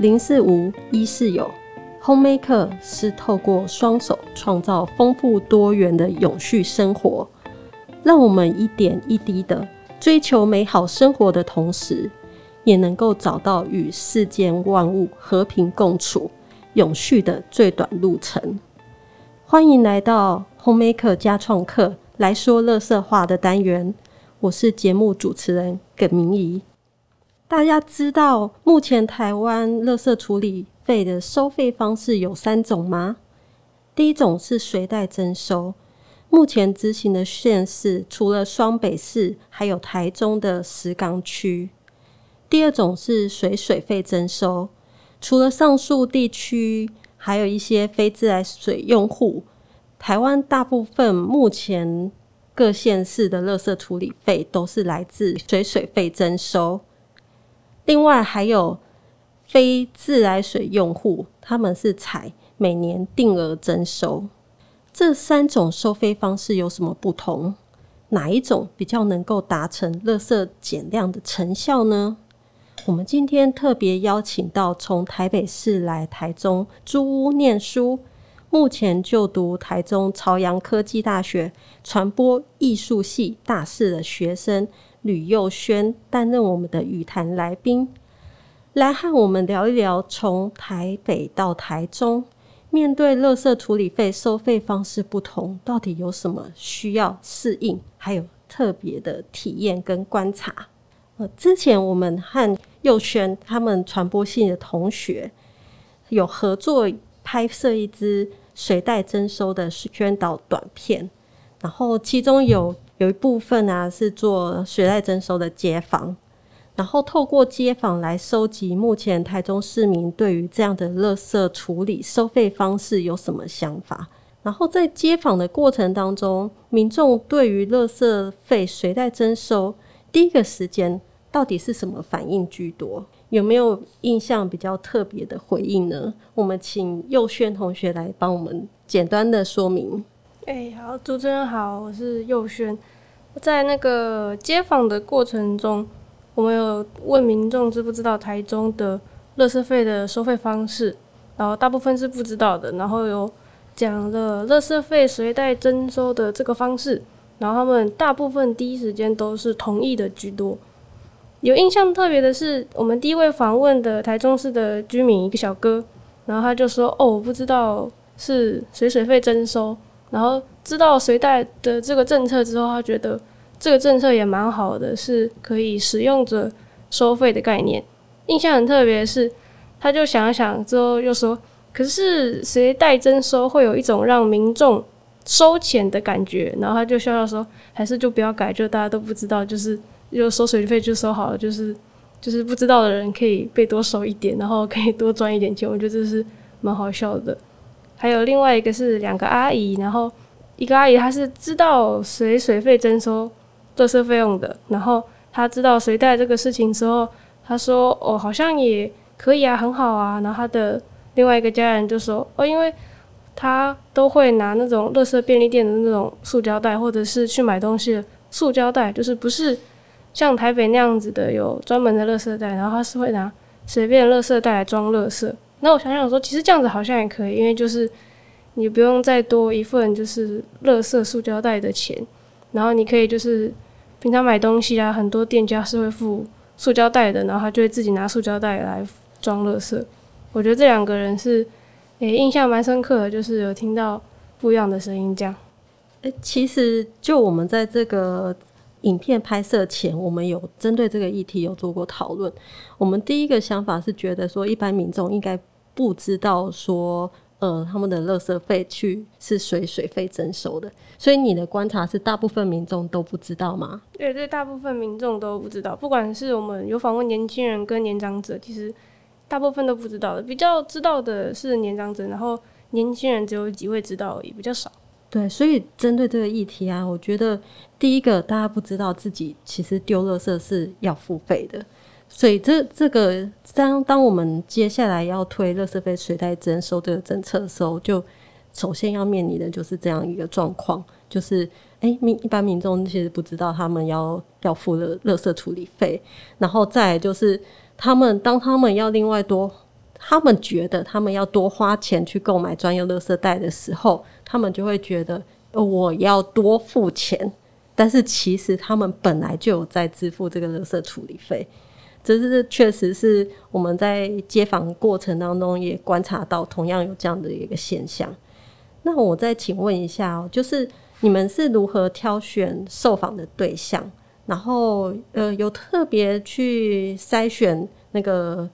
045-149。Homemaker 是透过双手创造丰富多元的永续生活，让我们一点一滴的追求美好生活的同时，也能够找到与世间万物和平共处、永续的最短路程。欢迎来到 Homemaker 家创客来说垃圾话的单元，我是节目主持人耿明仪。大家知道目前台湾垃圾处理费的收费方式有3种吗？第一种是随袋征收，目前执行的县市除了双北市，还有台中的石冈区。第二种是随水费征收，除了上述地区，还有一些非自来水用户，台湾大部分目前各县市的垃圾处理费都是来自随水费征收。另外还有非自来水用户，他们是采每年定额征收。这3种收费方式有什么不同？哪一种比较能够达成垃圾减量的成效呢？我们今天特别邀请到从台北市来台中租屋念书，目前就读台中朝阳科技大学传播艺术系大四的学生吕佑轩，担任我们的语谈来宾，来和我们聊一聊从台北到台中，面对垃圾处理费收费方式不同，到底有什么需要适应，还有特别的体验跟观察。之前我们和佑轩他们传播系的同学有合作拍摄一支随袋征收的宣导短片，然后其中有一部分是做随袋征收的街访，然后透过街访来收集目前台中市民对于这样的垃圾处理收费方式有什么想法，然后在街访的过程当中，民众对于垃圾费随袋征收第一个时间到底是什么反应居多？有没有印象比较特别的回应呢？我们请佑轩同学来帮我们简单的说明。好，主持人好，我是佑轩。在那个街访的过程中，我们有问民众知不知道台中的垃圾费的收费方式，然后大部分是不知道的，然后有讲了垃圾费随袋征收的这个方式，然后他们大部分第一时间都是同意的居多。有印象特别的是，我们第一位访问的台中市的居民一个小哥，然后他就说我不知道是随水费征收，然后知道随袋的这个政策之后，他觉得这个政策也蛮好的，是可以使用者收费的概念。印象很特别的是，他就想一想之后又说，可是随袋征收会有一种让民众收钱的感觉，然后他就笑笑说，还是就不要改，就大家都不知道，就收水费就收好了，就是不知道的人可以被多收一点，然后可以多赚一点钱，我觉得这是蛮好笑的。还有另外一个是两个阿姨，然后一个阿姨她是知道随水费征收垃圾费用的，然后他知道随袋这个事情之后，他说好像也可以啊，很好啊。然后他的另外一个家人就说因为他都会拿那种垃圾便利店的那种塑胶袋，或者是去买东西的塑胶袋，就是不是像台北那样子的有专门的垃圾袋，然后他是会拿随便的垃圾袋来装垃圾。那我想想说，其实这样子好像也可以，因为就是你不用再多一份就是垃圾塑胶袋的钱，然后你可以就是平常买东西啊，很多店家是会附塑胶袋的，然后他就会自己拿塑胶袋来装垃圾。我觉得这两个人是印象蛮深刻的，就是有听到不一样的声音这样。其实就我们在这个影片拍摄前，我们有针对这个议题有做过讨论。我们第一个想法是觉得说，一般民众应该不知道说他们的垃圾费是随水费征收的，所以你的观察是大部分民众都不知道吗？对，大部分民众都不知道，不管是我们有访问年轻人跟年长者，其实大部分都不知道的，比较知道的是年长者，然后年轻人只有几位知道而已，比较少。对，所以针对这个议题我觉得第一个大家不知道自己其实丢垃圾是要付费的，所以这个当我们接下来要推垃圾费随袋征收这个政策的时候，就首先要面临的就是这样一个状况，就是一般民众其实不知道他们要付垃圾处理费，然后再来就是当他们要另外多他们觉得他们要多花钱去购买专用垃圾袋的时候，他们就会觉得我要多付钱，但是其实他们本来就有在支付这个垃圾处理费。这是确实是我们在街访过程当中也观察到同样有这样的一个现象。那我再请问一下哦，就是你们是如何挑选受访的对象，然后有特别去筛选那个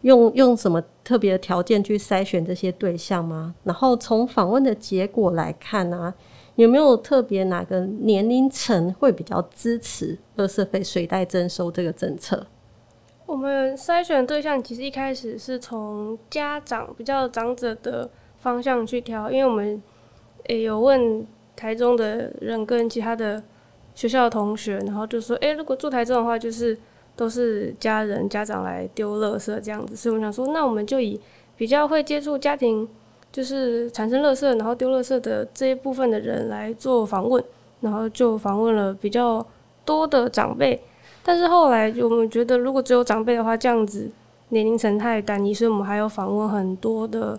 用什么特别的条件去筛选这些对象吗？然后从访问的结果来看啊，有没有特别哪个年龄层会比较支持垃圾费水袋征收这个政策？我们筛选对象其实一开始是从家长比较长者的方向去挑，因为我们也有问台中的人跟其他的学校的同学，然后就说如果住台中的话就是都是家人家长来丢垃圾这样子，所以我想说那我们就以比较会接触家庭就是产生垃圾然后丢垃圾的这一部分的人来做访问，然后就访问了比较多的长辈。但是后来我们觉得如果只有长辈的话这样子年龄层太单一，所以我们还有访问很多的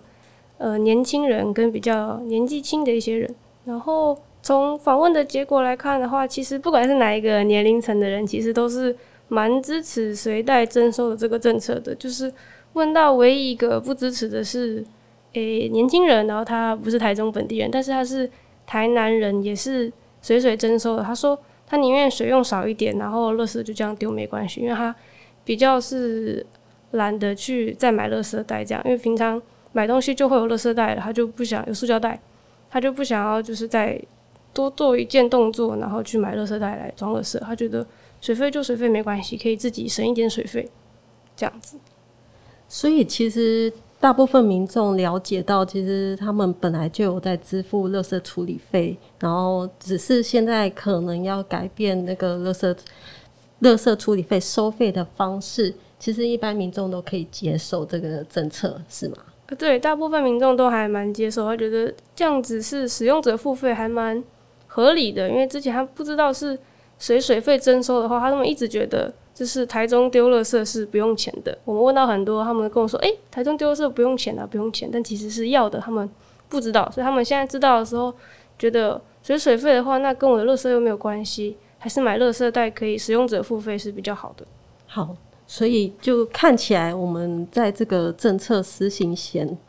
年轻人跟比较年纪轻的一些人。然后从访问的结果来看的话，其实不管是哪一个年龄层的人其实都是蛮支持随袋征收的这个政策的，就是问到唯一一个不支持的是年轻人，然后他不是台中本地人，但是他是台南人，也是随征收的。他说他宁愿水用少一点，然后垃圾就这样丢没关系，因为他比较是懒得去再买垃圾袋这样，因为平常买东西就会有垃圾袋了，他就不想有塑胶袋，他就不想要就是再多做一件动作然后去买垃圾袋来装垃圾，他觉得水费就水费没关系，可以自己省一点水费这样子。所以其实大部分民众了解到其实他们本来就有在支付垃圾处理费，然后只是现在可能要改变那个垃圾处理费收费的方式，其实一般民众都可以接受这个政策是吗？对，大部分民众都还蛮接受，他觉得这样子是使用者付费还蛮合理的，因为之前他不知道是水费征收的话，他们一直觉得就是台中丢垃圾是不用钱的。我们问到很多，他们跟我说台中丢垃圾不用钱啊不用钱，但其实是要的，他们不知道。所以他们现在知道的时候觉得水费的话那跟我的垃圾又没有关系，还是买垃圾袋可以使用者付费是比较好的。好，所以就看起来我们在这个政策施行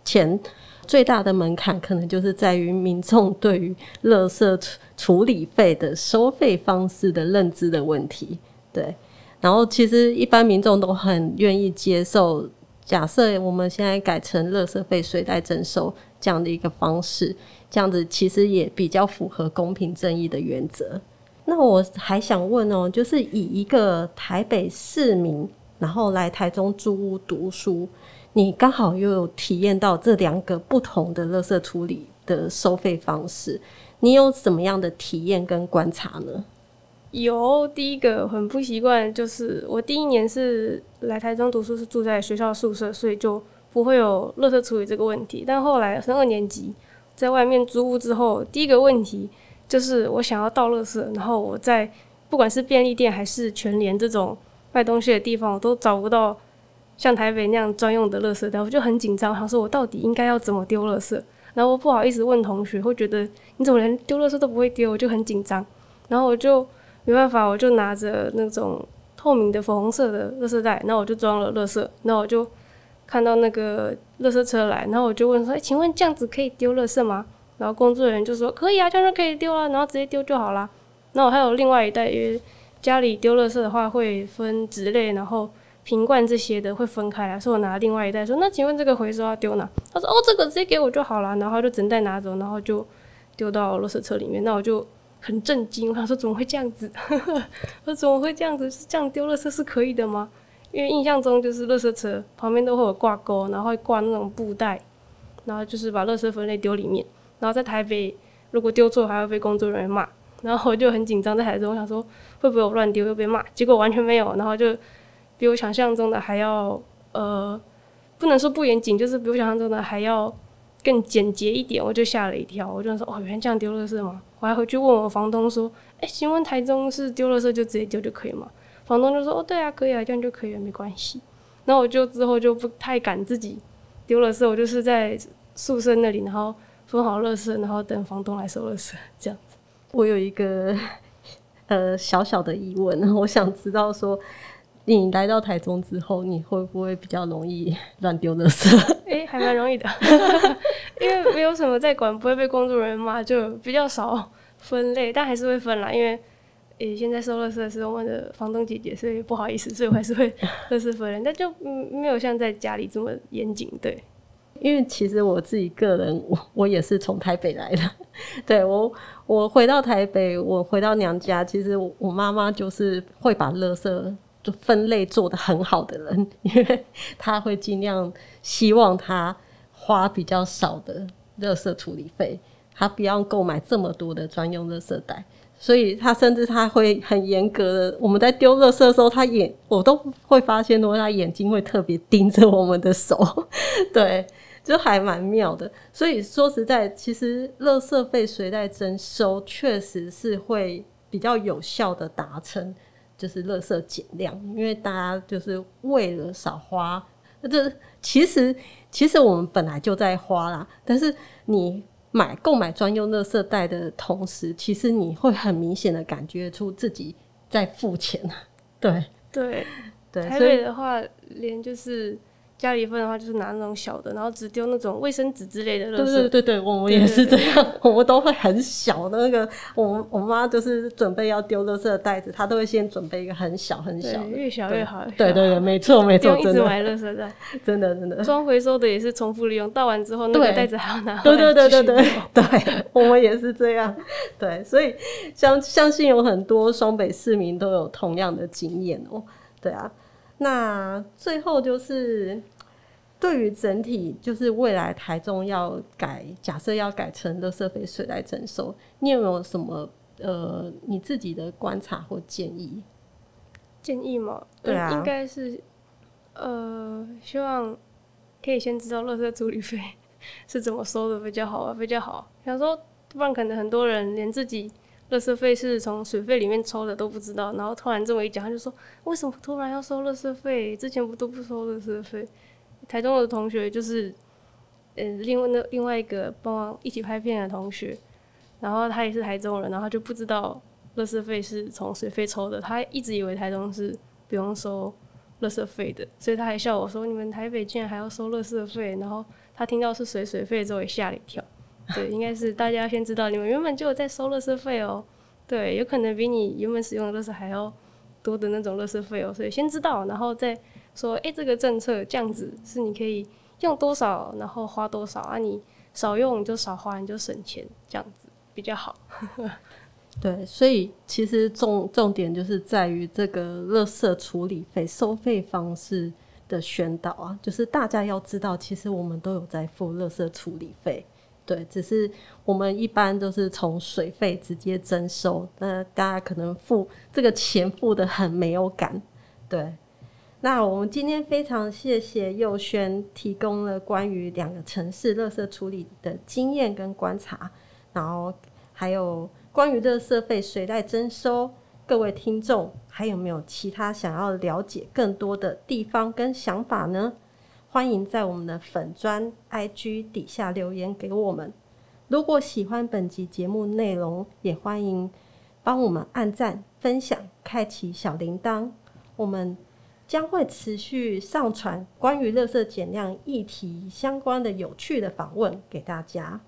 前最大的门槛可能就是在于民众对于垃圾处理费的收费方式的认知的问题。对，然后其实一般民众都很愿意接受假设我们现在改成垃圾费水袋征收这样的一个方式，这样子其实也比较符合公平正义的原则。那我还想问哦，就是以一个台北市民然后来台中租屋读书，你刚好又有体验到这两个不同的垃圾处理的收费方式，你有什么样的体验跟观察呢？有，第一个很不习惯，就是我第一年是来台中读书是住在学校宿舍，所以就不会有垃圾处理这个问题。但后来升2年级在外面租屋之后，第一个问题就是我想要倒垃圾，然后我在不管是便利店还是全联这种卖东西的地方我都找不到像台北那样专用的垃圾袋，我就很紧张，想说我到底应该要怎么丢垃圾，然后我不好意思问同学，会觉得你怎么连丢垃圾都不会丢，我就很紧张。然后我就没办法，我就拿着那种透明的粉红色的垃圾袋，然后我就装了垃圾，然后我就看到那个垃圾车来，然后我就问说请问这样子可以丢垃圾吗？然后工作人员就说可以啊，这样就可以丢了，然后直接丢就好啦。然后还有另外一袋，因为家里丢垃圾的话会分纸类然后瓶罐这些的会分开来，所以我拿另外一袋说那请问这个回收要丢哪？他说这个直接给我就好了，然后他就整袋拿走，然后就丢到垃圾车里面。那我就很震惊，我想说怎么会这样子我怎么会这样子，这样丢垃圾是可以的吗？因为印象中就是垃圾车旁边都会有挂钩，然后会挂那种布袋，然后就是把垃圾分类丢里面，然后在台北如果丢错还会被工作人员骂，然后我就很紧张，在台中我想说会不会我乱丢又被骂，结果完全没有，然后就比我想象中的还要不能说不严谨，就是比我想象中的还要更简洁一点，我就吓了一跳，我就说原来这样丢垃圾吗？我还回去问我房东说请问台中是丢垃圾就直接丢就可以吗？房东就说对啊可以啊，这样就可以了没关系。然后我就之后就不太敢自己丢垃圾我就是在宿舍那里，然后分好垃圾，然后等房东来收垃圾这样子。我有一个小小的疑问，我想知道说你来到台中之后，你会不会比较容易乱丢垃圾？还蛮容易的因为没有什么在管，不会被工作人员骂，就比较少分类，但还是会分啦，因为现在收垃圾的是我们的房东姐姐，所以不好意思，所以我还是会垃圾分类，但就没有像在家里这么严谨。对，因为其实我自己个人 我也是从台北来的，对，我回到台北，我回到娘家，其实我妈妈就是会把垃圾分类做得很好的人，因为她会尽量希望她花比较少的垃圾处理费，她不要购买这么多的专用垃圾袋，所以她甚至她会很严格的，我们在丢垃圾的时候，我都会发现她眼睛会特别盯着我们的手，对，就还蛮妙的。所以说实在，其实垃圾费随袋征收确实是会比较有效的达成就是垃圾减量，因为大家就是为了少花，其实我们本来就在花啦，但是你购买专用垃圾袋的同时，其实你会很明显的感觉出自己在付钱。对，台北的话连就是家里分的话就是拿那种小的，然后只丢那种卫生纸之类的垃圾。对，我们也是这样，我们都会很小的那个。我妈就是准备要丢垃圾的袋子，她都会先准备一个很小很小的，越小越好。对，没错，真的。一直买垃圾袋，真的。装回收的也是重复利用，倒完之后那个袋子还要拿回来。对，我们也是这样。对，所以相信有很多双北市民都有同样的经验哦。对啊。那最后就是对于整体就是未来台中要改，假设要改成垃圾费随袋征收，你有没有什么你自己的观察或建议吗？对啊，应该是希望可以先知道垃圾处理费是怎么收的比较好。想说不然可能很多人连自己垃圾费是从水费里面抽的都不知道，然后突然这么一讲，他就说为什么突然要收垃圾费？之前不都不收垃圾费？台中的同学就是，另外一个帮忙一起拍片的同学，然后他也是台中人，然后他就不知道垃圾费是从水费抽的，他一直以为台中是不用收垃圾费的，所以他还笑我说你们台北竟然还要收垃圾费，然后他听到是水费之后也吓了一跳。对，应该是大家先知道你们原本就有在收垃圾费哦，对，有可能比你原本使用的垃圾还要多的那种垃圾费哦，所以先知道，然后再说这个政策这样子是你可以用多少然后花多少啊，你少用你就少花，你就省钱，这样子比较好对，所以其实重点就是在于这个垃圾处理费收费方式的宣导啊，就是大家要知道其实我们都有在付垃圾处理费，对，只是我们一般都是从水费直接征收，那大家可能付这个钱付得很没有感。对，那我们今天非常谢谢佑轩提供了关于两个城市垃圾处理的经验跟观察，然后还有关于垃圾费随袋征收，各位听众还有没有其他想要了解更多的地方跟想法呢？欢迎在我们的粉专 IG 底下留言给我们。如果喜欢本集节目内容，也欢迎帮我们按赞、分享、开启小铃铛。我们将会持续上传关于垃圾减量议题相关的有趣的访问给大家。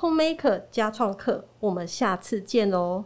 Homemaker 家创客，我们下次见喽。